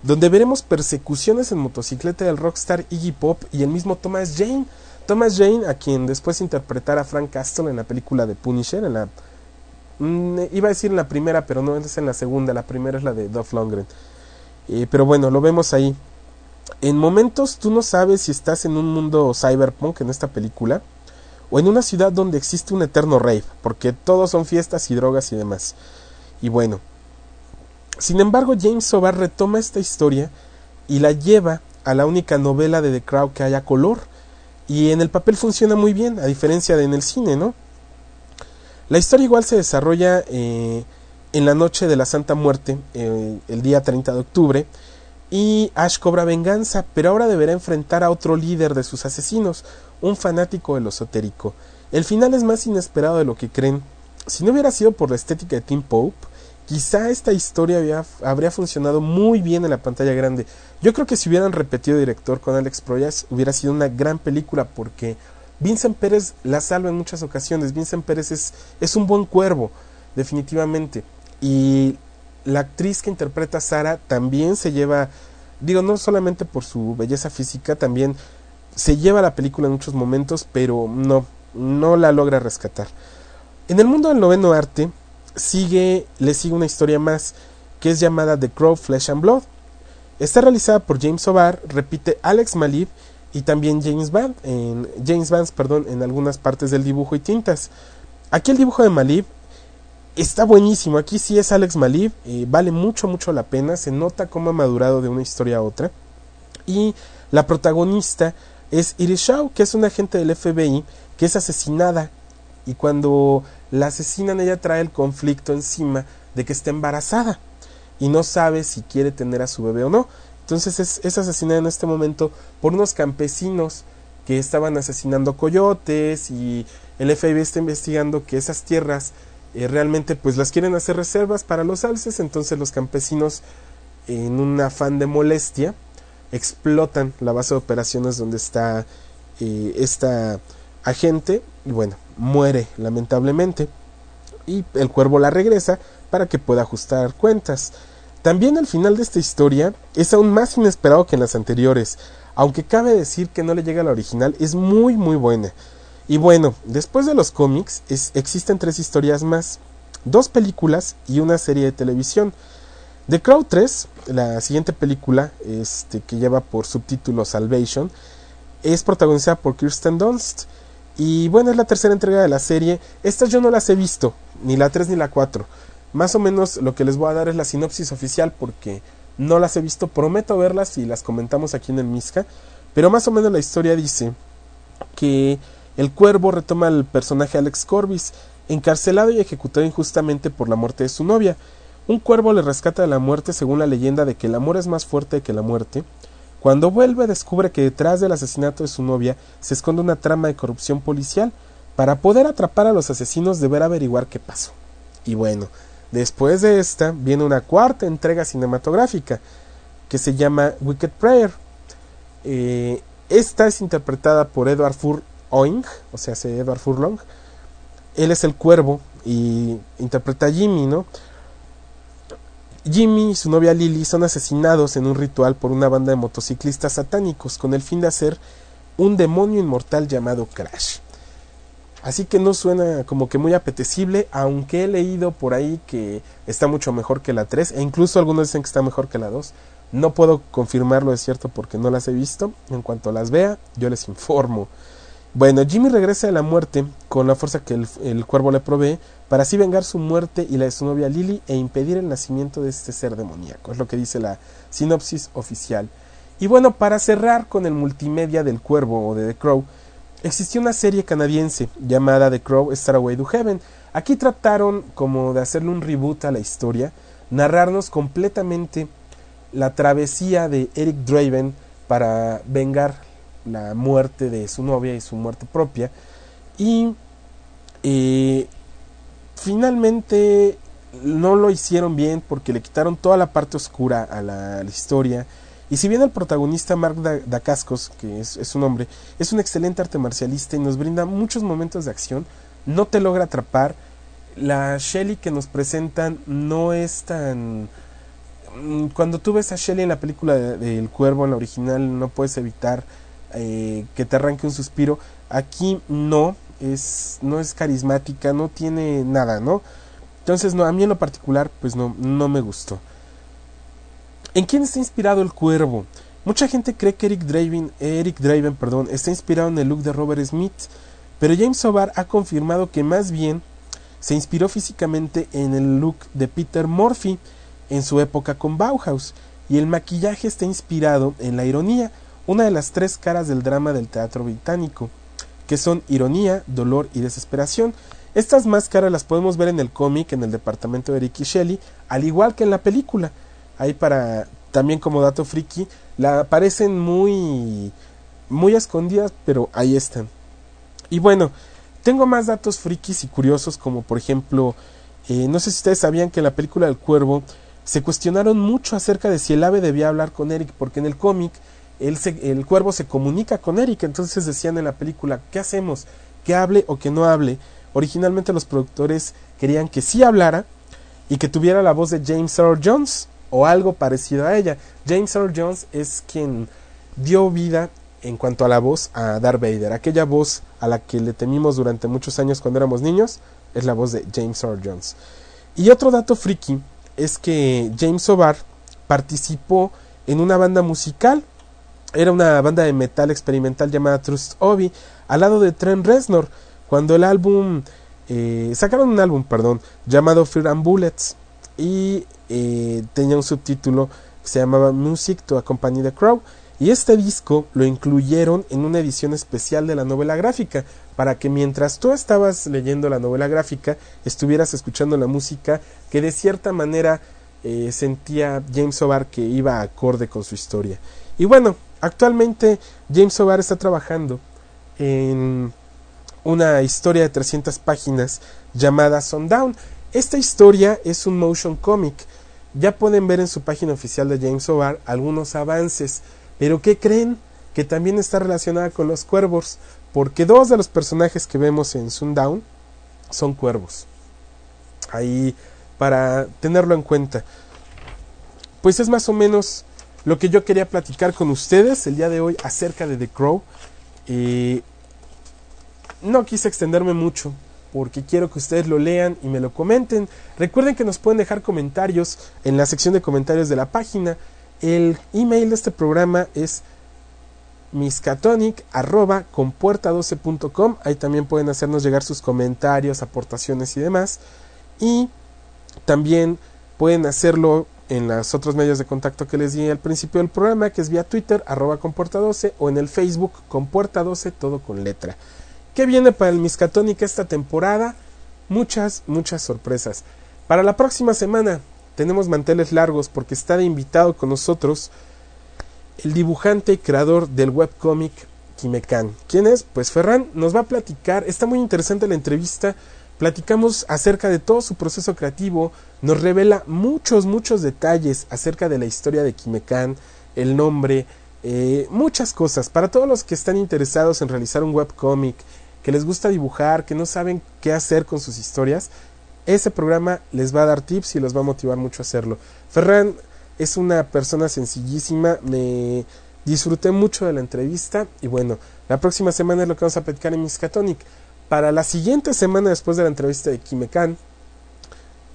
donde veremos persecuciones en motocicleta del rockstar Iggy Pop y el mismo Thomas Jane. Thomas Jane, a quien después interpretará Frank Castle en la película de Punisher, en la, mmm, iba a decir en la primera, pero no, es en la segunda, la primera es la de Dolph Lundgren. Eh, pero bueno, lo vemos ahí. En momentos tú no sabes si estás en un mundo cyberpunk en esta película, o en una ciudad donde existe un eterno rave, porque todos son fiestas y drogas y demás. Y bueno, sin embargo, James O'Barr retoma esta historia y la lleva a la única novela de The Crow que haya color, y en el papel funciona muy bien, a diferencia de en el cine, ¿no? La historia igual se desarrolla eh, en la noche de la Santa Muerte, eh, el día treinta de octubre, y Ash cobra venganza, pero ahora deberá enfrentar a otro líder de sus asesinos, un fanático de lo esotérico. El final es más inesperado de lo que creen. Si no hubiera sido por la estética de Tim Pope, quizá esta historia había, habría funcionado muy bien en la pantalla grande. Yo creo que si hubieran repetido director con Alex Proyas, hubiera sido una gran película, porque Vincent Pérez la salva en muchas ocasiones. Vincent Pérez es, es un buen cuervo, definitivamente. Y la actriz que interpreta a Sara también se lleva, digo, no solamente por su belleza física, también se lleva la película en muchos momentos, pero no, no la logra rescatar. En el mundo del noveno arte, Sigue, le sigue una historia más, que es llamada The Crow: Flesh and Blood. Está realizada por James O'Barr, repite Alex Maleev y también James Vance en, James Vance, perdón, en algunas partes del dibujo y tintas. Aquí el dibujo de Maleev está buenísimo, aquí sí es Alex Maleev, eh, vale mucho mucho la pena, se nota cómo ha madurado de una historia a otra. Y la protagonista es Iris Shaw, que es una agente del F B I que es asesinada, y cuando la asesinan ella trae el conflicto encima de que está embarazada y no sabe si quiere tener a su bebé o no. Entonces es, es asesinada en este momento por unos campesinos que estaban asesinando coyotes, y el F B I está investigando que esas tierras eh, realmente pues las quieren hacer reservas para los alces. Entonces los campesinos, en un afán de molestia, explotan la base de operaciones donde está eh, esta agente, y bueno, muere lamentablemente, y el Cuervo la regresa para que pueda ajustar cuentas. También al final de esta historia es aún más inesperado que en las anteriores, aunque cabe decir que no le llega a la original, es muy muy buena. Y bueno, después de los cómics es, existen tres historias más, dos películas y una serie de televisión. The Crow tres, la siguiente película, este, que lleva por subtítulo Salvation, es protagonizada por Kirsten Dunst, y bueno, es la tercera entrega de la serie. Estas yo no las he visto, ni la tres ni la cuatro. Más o menos lo que les voy a dar es la sinopsis oficial, porque no las he visto, prometo verlas y las comentamos aquí en el Misca. Pero más o menos la historia dice que el Cuervo retoma al personaje Alex Corbin, encarcelado y ejecutado injustamente por la muerte de su novia. Un cuervo le rescata de la muerte según la leyenda de que el amor es más fuerte que la muerte. Cuando vuelve, descubre que detrás del asesinato de su novia se esconde una trama de corrupción policial. Para poder atrapar a los asesinos deberá averiguar qué pasó. Y bueno, después de esta viene una cuarta entrega cinematográfica que se llama Wicked Prayer. Eh, esta es interpretada por Edward Furlong, o sea, es Edward Furlong. Él es el Cuervo y interpreta a Jimmy, ¿no? Jimmy y su novia Lily son asesinados en un ritual por una banda de motociclistas satánicos con el fin de hacer un demonio inmortal llamado Crash. Así que no suena como que muy apetecible, aunque he leído por ahí que está mucho mejor que la tres, e incluso algunos dicen que está mejor que la dos. No puedo confirmarlo, es cierto, porque no las he visto. En cuanto las vea, yo les informo. Bueno, Jimmy regresa de la muerte con la fuerza que el, el Cuervo le provee, para así vengar su muerte y la de su novia Lily e impedir el nacimiento de este ser demoníaco. Es lo que dice la sinopsis oficial. Y bueno, para cerrar con el multimedia del Cuervo o de The Crow, existió una serie canadiense llamada The Crow: Stairway to Heaven. Aquí trataron como de hacerle un reboot a la historia, narrarnos completamente la travesía de Eric Draven para vengar la muerte de su novia y su muerte propia. Y eh, finalmente no lo hicieron bien porque le quitaron toda la parte oscura a la, a la historia. Y si bien el protagonista Mark Dacascos, que es, es un hombre, es un excelente arte marcialista y nos brinda muchos momentos de acción, no te logra atrapar. La Shelley que nos presentan no es tan... Cuando tú ves a Shelley en la película de, de El Cuervo, en la original, no puedes evitar eh, que te arranque un suspiro. Aquí no es, no es carismática, no tiene nada, ¿no? Entonces no, a mí en lo particular pues no, no me gustó. ¿En quién está inspirado el Cuervo? Mucha gente cree que Eric Draven, Eric Draven perdón, está inspirado en el look de Robert Smith, pero James O'Barr ha confirmado que más bien se inspiró físicamente en el look de Peter Murphy en su época con Bauhaus, y el maquillaje está inspirado en la ironía, una de las tres caras del drama del teatro británico, que son ironía, dolor y desesperación. Estas máscaras las podemos ver en el cómic, en el departamento de Eric y Shelley, al igual que en la película. Ahí, para también como dato friki, la aparecen muy muy escondidas, pero ahí están. Y bueno, tengo más datos frikis y curiosos, como por ejemplo, eh, no sé si ustedes sabían que en la película del Cuervo se cuestionaron mucho acerca de si el ave debía hablar con Eric, porque en el cómic el, el Cuervo se comunica con Eric. Entonces decían en la película, ¿qué hacemos? ¿Que hable o que no hable? Originalmente los productores querían que sí hablara y que tuviera la voz de James Earl Jones o algo parecido a ella. James Earl Jones es quien dio vida en cuanto a la voz a Darth Vader. Aquella voz a la que le temimos durante muchos años cuando éramos niños es la voz de James Earl Jones. Y otro dato friki es que James O'Barr participó en una banda musical. Era una banda de metal experimental llamada Trust Obi, al lado de Trent Reznor, cuando el álbum... Eh, sacaron un álbum, perdón, llamado Fear and Bullets. Y... Eh, tenía un subtítulo que se llamaba Music to Accompany the Crow, y este disco lo incluyeron en una edición especial de la novela gráfica. para que mientras tú estabas leyendo la novela gráfica estuvieras escuchando la música que de cierta manera eh, sentía James O'Barr que iba acorde con su historia. Y bueno, actualmente James O'Barr está trabajando en una historia de trescientas páginas llamada Sundown. Esta historia es un motion comic. Ya pueden ver en su página oficial de James O'Barr algunos avances, pero ¿qué creen? Que también está relacionada con los cuervos, porque dos de los personajes que vemos en Sundown son cuervos. Ahí, para tenerlo en cuenta. Pues es más o menos lo que yo quería platicar con ustedes el día de hoy acerca de The Crow. Eh, no quise extenderme mucho, porque quiero que ustedes lo lean y me lo comenten. Recuerden que nos pueden dejar comentarios en la sección de comentarios de la página. El email de este programa es miskatonic arroba compuerta doce punto com. Ahí también pueden hacernos llegar sus comentarios, aportaciones y demás. Y también pueden hacerlo en los otros medios de contacto que les di al principio del programa, que es vía Twitter, arroba compuerta doce, o en el Facebook, compuerta doce, todo con letra. ¿Qué viene para el Miskatonic esta temporada? Muchas, muchas sorpresas. Para la próxima semana tenemos manteles largos, porque está de invitado con nosotros el dibujante y creador del webcómic Quimecán. ¿Quién es? Pues Ferran nos va a platicar. Está muy interesante la entrevista. Platicamos acerca de todo su proceso creativo. Nos revela muchos, muchos detalles acerca de la historia de Quimecán, el nombre, eh, muchas cosas. Para todos los que están interesados en realizar un webcómic, que les gusta dibujar, que no saben qué hacer con sus historias, ese programa les va a dar tips y los va a motivar mucho a hacerlo. Ferran es una persona sencillísima, me disfruté mucho de la entrevista, y bueno, la próxima semana es lo que vamos a platicar en Miskatonic. Para la siguiente semana, después de la entrevista de Quimecán,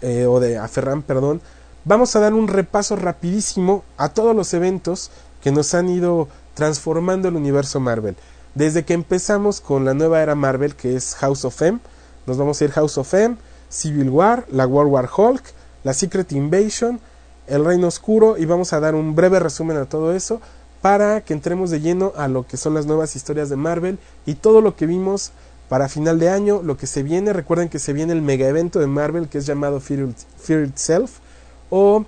eh, o de a Ferran, perdón, vamos a dar un repaso rapidísimo a todos los eventos que nos han ido transformando el universo Marvel. Desde que empezamos con la nueva era Marvel, que es House of M, nos vamos a ir House of M, Civil War, la World War Hulk, la Secret Invasion, el Reino Oscuro, y vamos a dar un breve resumen a todo eso para que entremos de lleno a lo que son las nuevas historias de Marvel y todo lo que vimos para final de año, lo que se viene. Recuerden que se viene el mega evento de Marvel, que es llamado Fear, Fear Itself, o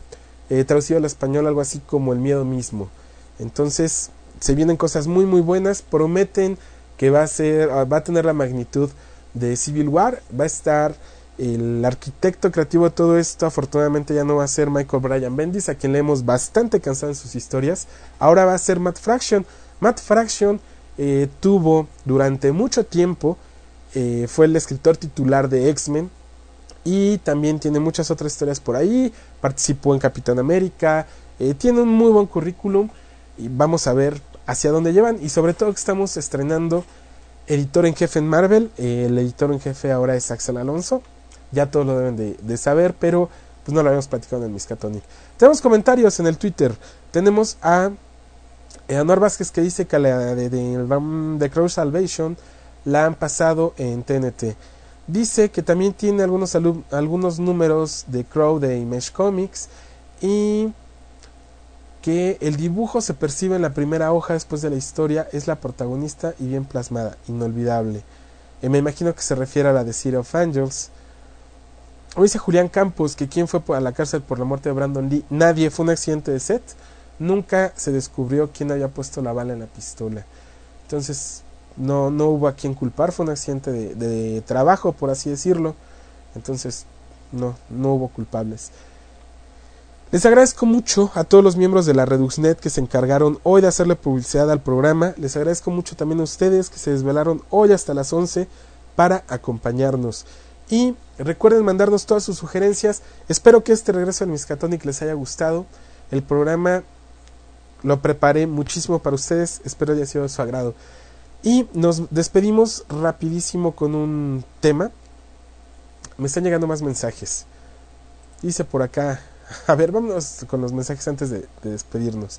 eh, traducido al español algo así como el miedo mismo. Entonces se vienen cosas muy muy buenas. Prometen que va a ser, va a tener la magnitud de Civil War. Va a estar el arquitecto creativo de todo esto, afortunadamente ya no va a ser Michael Bryan Bendis, a quien le hemos bastante cansado en sus historias. Ahora va a ser Matt Fraction. Matt Fraction eh, tuvo durante mucho tiempo, eh, fue el escritor titular de X-Men, y también tiene muchas otras historias por ahí. Participó en Capitán América, eh, tiene un muy buen currículum. Y vamos a ver hacia dónde llevan. Y sobre todo que estamos estrenando editor en jefe en Marvel. Eh, el editor en jefe ahora es Axel Alonso. Ya todos lo deben de, de saber, pero pues no lo habíamos platicado en el Miskatonic. Tenemos comentarios en el Twitter. Tenemos a Anuar Vázquez, que dice que la de, de, de The Crow: Salvation la han pasado en T N T. Dice que también tiene algunos, alum, algunos números de Crow de Image Comics, y que el dibujo se percibe en la primera hoja después de la historia, es la protagonista y bien plasmada, inolvidable. Eh, me imagino que se refiere a la de City of Angels. O dice Julián Campos que quien fue a la cárcel por la muerte de Brandon Lee. Nadie, fue un accidente de set. Nunca se descubrió quién había puesto la bala en la pistola. Entonces no, no hubo a quien culpar, fue un accidente de, de trabajo, por así decirlo. Entonces no, no hubo culpables. Les agradezco mucho a todos los miembros de la ReduxNet que se encargaron hoy de hacerle publicidad al programa. Les agradezco mucho también a ustedes que se desvelaron hoy hasta las once para acompañarnos. Y recuerden mandarnos todas sus sugerencias. Espero que este regreso al Miskatonic les haya gustado. El programa lo preparé muchísimo para ustedes. Espero haya sido de su agrado. Y nos despedimos rapidísimo con un tema. Me están llegando más mensajes. Dice por acá. A ver, vámonos con los mensajes antes de, de despedirnos.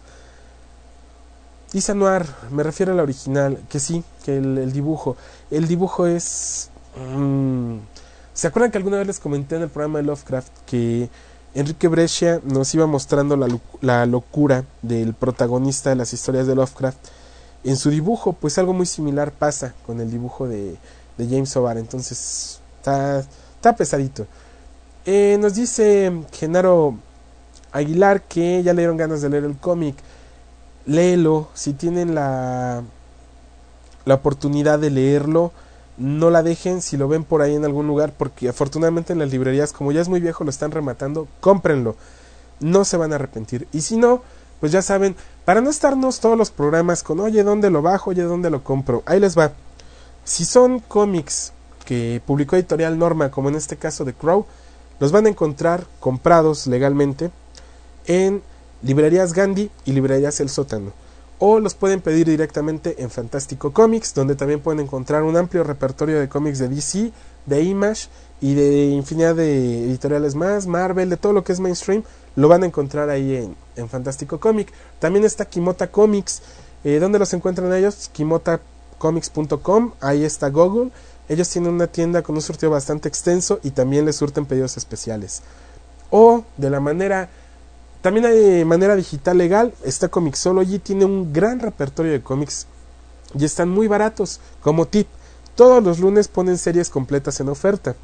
Dice Anuar, me refiero a la original. Que sí, que el, el dibujo. El dibujo es... Mmm, ¿se acuerdan que alguna vez les comenté en el programa de Lovecraft que Enrique Brescia nos iba mostrando la, la locura del protagonista de las historias de Lovecraft en su dibujo? Pues algo muy similar pasa con el dibujo de de James O'Barr. Entonces está, está pesadito. Eh, nos dice Genaro Aguilar que ya le dieron ganas de leer el cómic. Léelo, si tienen la, la oportunidad de leerlo, no la dejen. Si lo ven por ahí en algún lugar, porque afortunadamente en las librerías, como ya es muy viejo, lo están rematando, cómprenlo, no se van a arrepentir. Y si no, pues ya saben, para no estarnos todos los programas con, oye, ¿dónde lo bajo? Oye, ¿dónde lo compro? Ahí les va. Si son cómics que publicó Editorial Norma, como en este caso The Crow, los van a encontrar comprados legalmente en librerías Gandhi y librerías El Sótano, o los pueden pedir directamente en Fantástico Comics, donde también pueden encontrar un amplio repertorio de cómics de D C, de Image y de infinidad de editoriales más, Marvel, de todo lo que es mainstream, lo van a encontrar ahí en, en Fantástico Comic. También está Kimota Comics. eh, ¿Dónde los encuentran ellos? kimota comics punto com, ahí está Google. Ellos tienen una tienda con un surtido bastante extenso y también les surten pedidos especiales. O de la manera... También hay manera digital legal, está Comixology, tiene un gran repertorio de cómics y están muy baratos. Como tip, todos los lunes ponen series completas en oferta.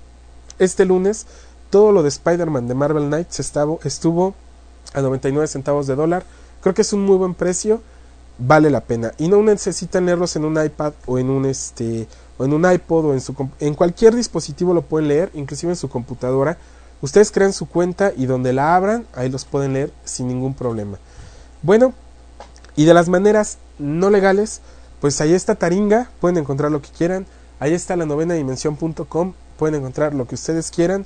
Este lunes, todo lo de Spider-Man de Marvel Knights estuvo a noventa y nueve centavos de dólar. Creo que es un muy buen precio, vale la pena. Y no necesitan leerlos en un iPad o en un, este, o en un iPod o en, su, en cualquier dispositivo lo pueden leer, inclusive en su computadora. Ustedes crean su cuenta y donde la abran, ahí los pueden leer sin ningún problema. Bueno, y de las maneras no legales, pues ahí está Taringa, pueden encontrar lo que quieran. Ahí está la novena dimensión punto com, pueden encontrar lo que ustedes quieran.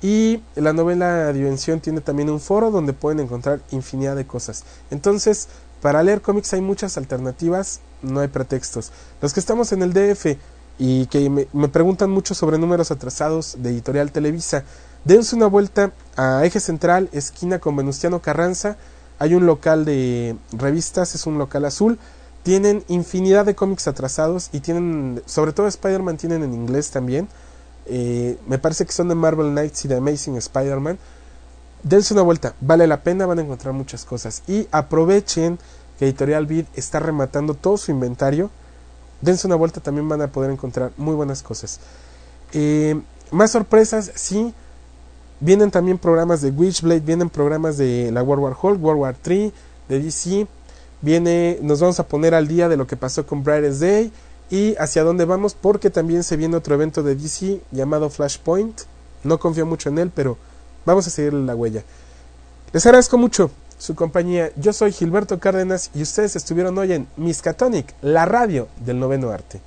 Y la novena dimensión tiene también un foro donde pueden encontrar infinidad de cosas. Entonces, para leer cómics hay muchas alternativas, no hay pretextos. Los que estamos en el D F y que me, me preguntan mucho sobre números atrasados de Editorial Televisa, dense una vuelta a Eje Central, esquina con Venustiano Carranza. Hay un local de revistas, es un local azul. Tienen infinidad de cómics atrasados y tienen, sobre todo Spider-Man, tienen en inglés también. Eh, me parece que son de Marvel Knights y de Amazing Spider-Man. Dense una vuelta, vale la pena, van a encontrar muchas cosas. Y aprovechen que Editorial Vid está rematando todo su inventario. Dense una vuelta, también van a poder encontrar muy buenas cosas. Eh, más sorpresas, sí. Vienen también programas de Witchblade, vienen programas de la World War Hulk, World War tres, de D C. Viene, nos vamos a poner al día de lo que pasó con Brightest Day y hacia dónde vamos, porque también se viene otro evento de D C llamado Flashpoint. No confío mucho en él, pero vamos a seguirle la huella. Les agradezco mucho su compañía. Yo soy Gilberto Cárdenas y ustedes estuvieron hoy en Miskatonic, la radio del noveno arte.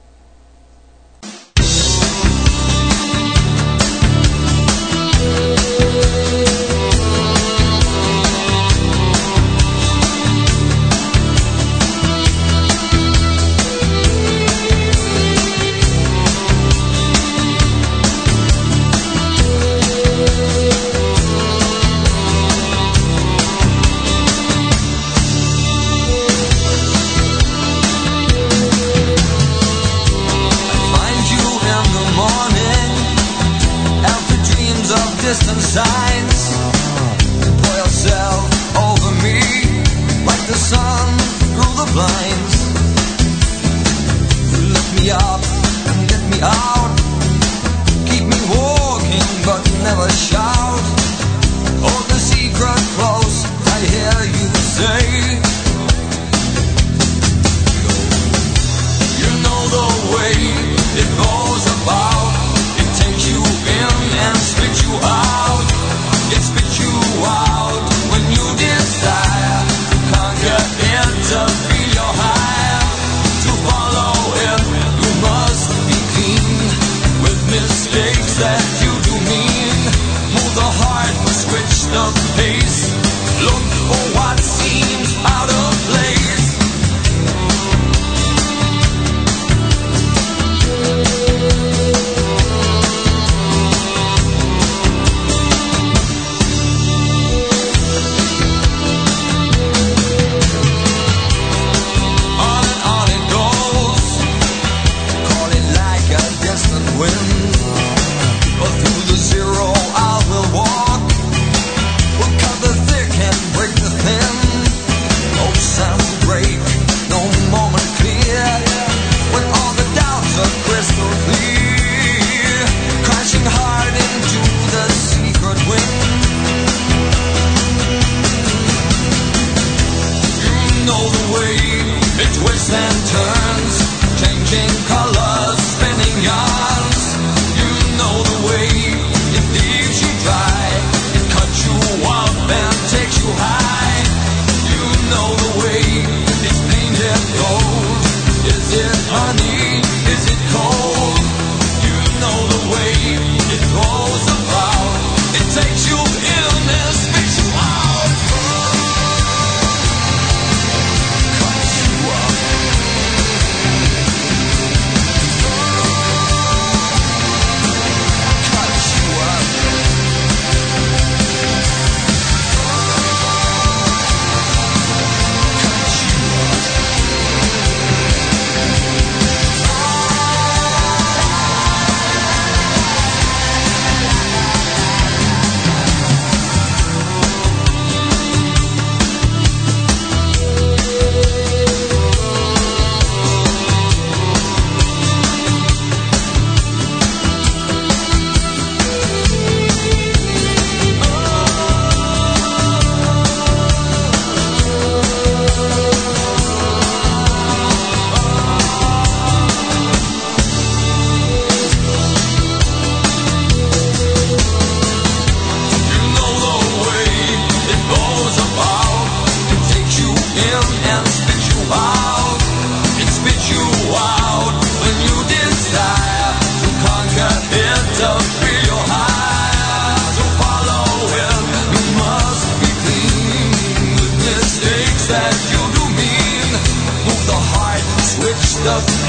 That you do mean. sónicos.